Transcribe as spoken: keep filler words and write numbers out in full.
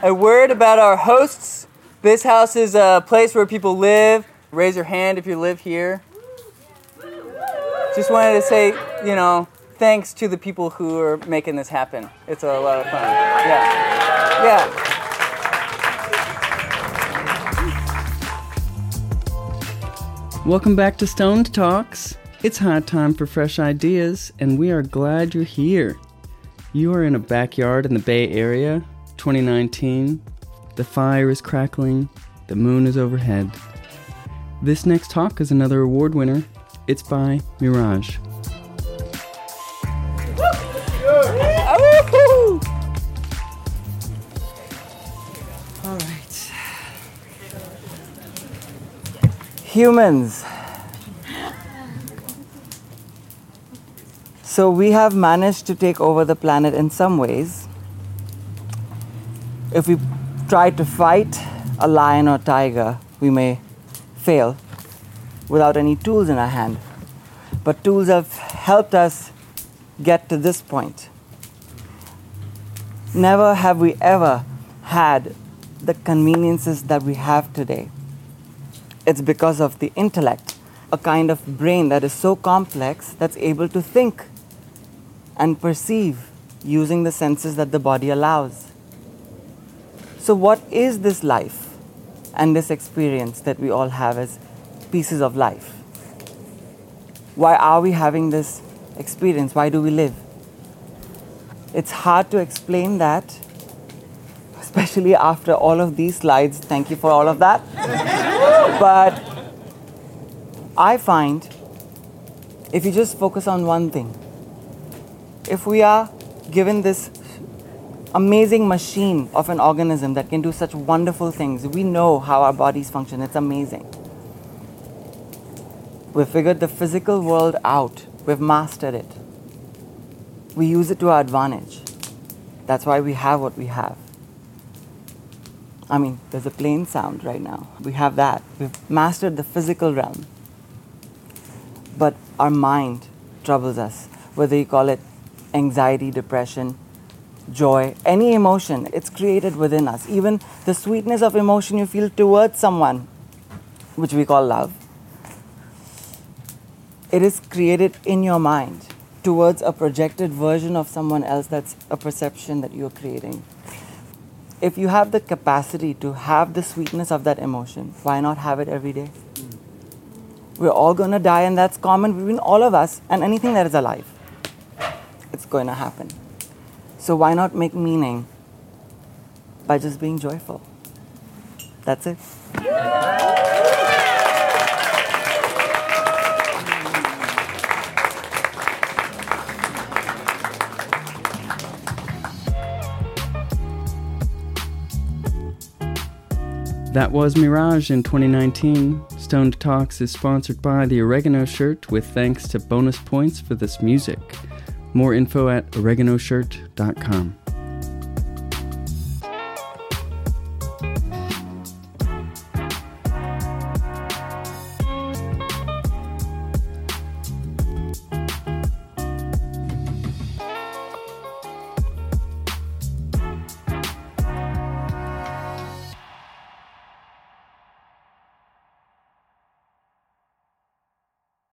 A word about our hosts. This house is a place where people live. Raise your hand if you live here. Just wanted to say, you know, thanks to the people who are making this happen. It's a lot of fun. Yeah. Yeah. Welcome back to Stoned Talks. It's high time for fresh ideas, and we are glad you're here. You are in a backyard in the Bay Area, twenty nineteen. The fire is crackling. The moon is overhead. This next talk is another award winner. It's by Mirage. All right. Humans. So we have managed to take over the planet in some ways. If we try to fight a lion or tiger, we may fail without any tools in our hand. But tools have helped us get to this point. Never have we ever had the conveniences that we have today. It's because of the intellect, a kind of brain that is so complex that's able to think and perceive using the senses that the body allows. So what is this life and this experience that we all have as pieces of life? Why are we having this experience? Why do we live? It's hard to explain that, especially after all of these slides. Thank you for all of that. But I find if you just focus on one thing, if we are given this amazing machine of an organism that can do such wonderful things, we know how our bodies function. It's amazing. We've figured the physical world out. We've mastered it. We use it to our advantage. That's why we have what we have. I mean, there's a plane sound right now. We have that. We've mastered the physical realm. But our mind troubles us, whether you call it anxiety, depression, joy, any emotion, it's created within us. Even the sweetness of emotion you feel towards someone, which we call love, it is created in your mind towards a projected version of someone else. That's a perception that you're creating. If you have the capacity to have the sweetness of that emotion, why not have it every day? We're all going to die, and that's common between all of us and anything that is alive. It's going to happen. So why not make meaning by just being joyful? That's it. That was Mirage in twenty nineteen. Stoned Talks is sponsored by the Oregano Shirt, with thanks to bonus points for this music. More info at oregano shirt dot com.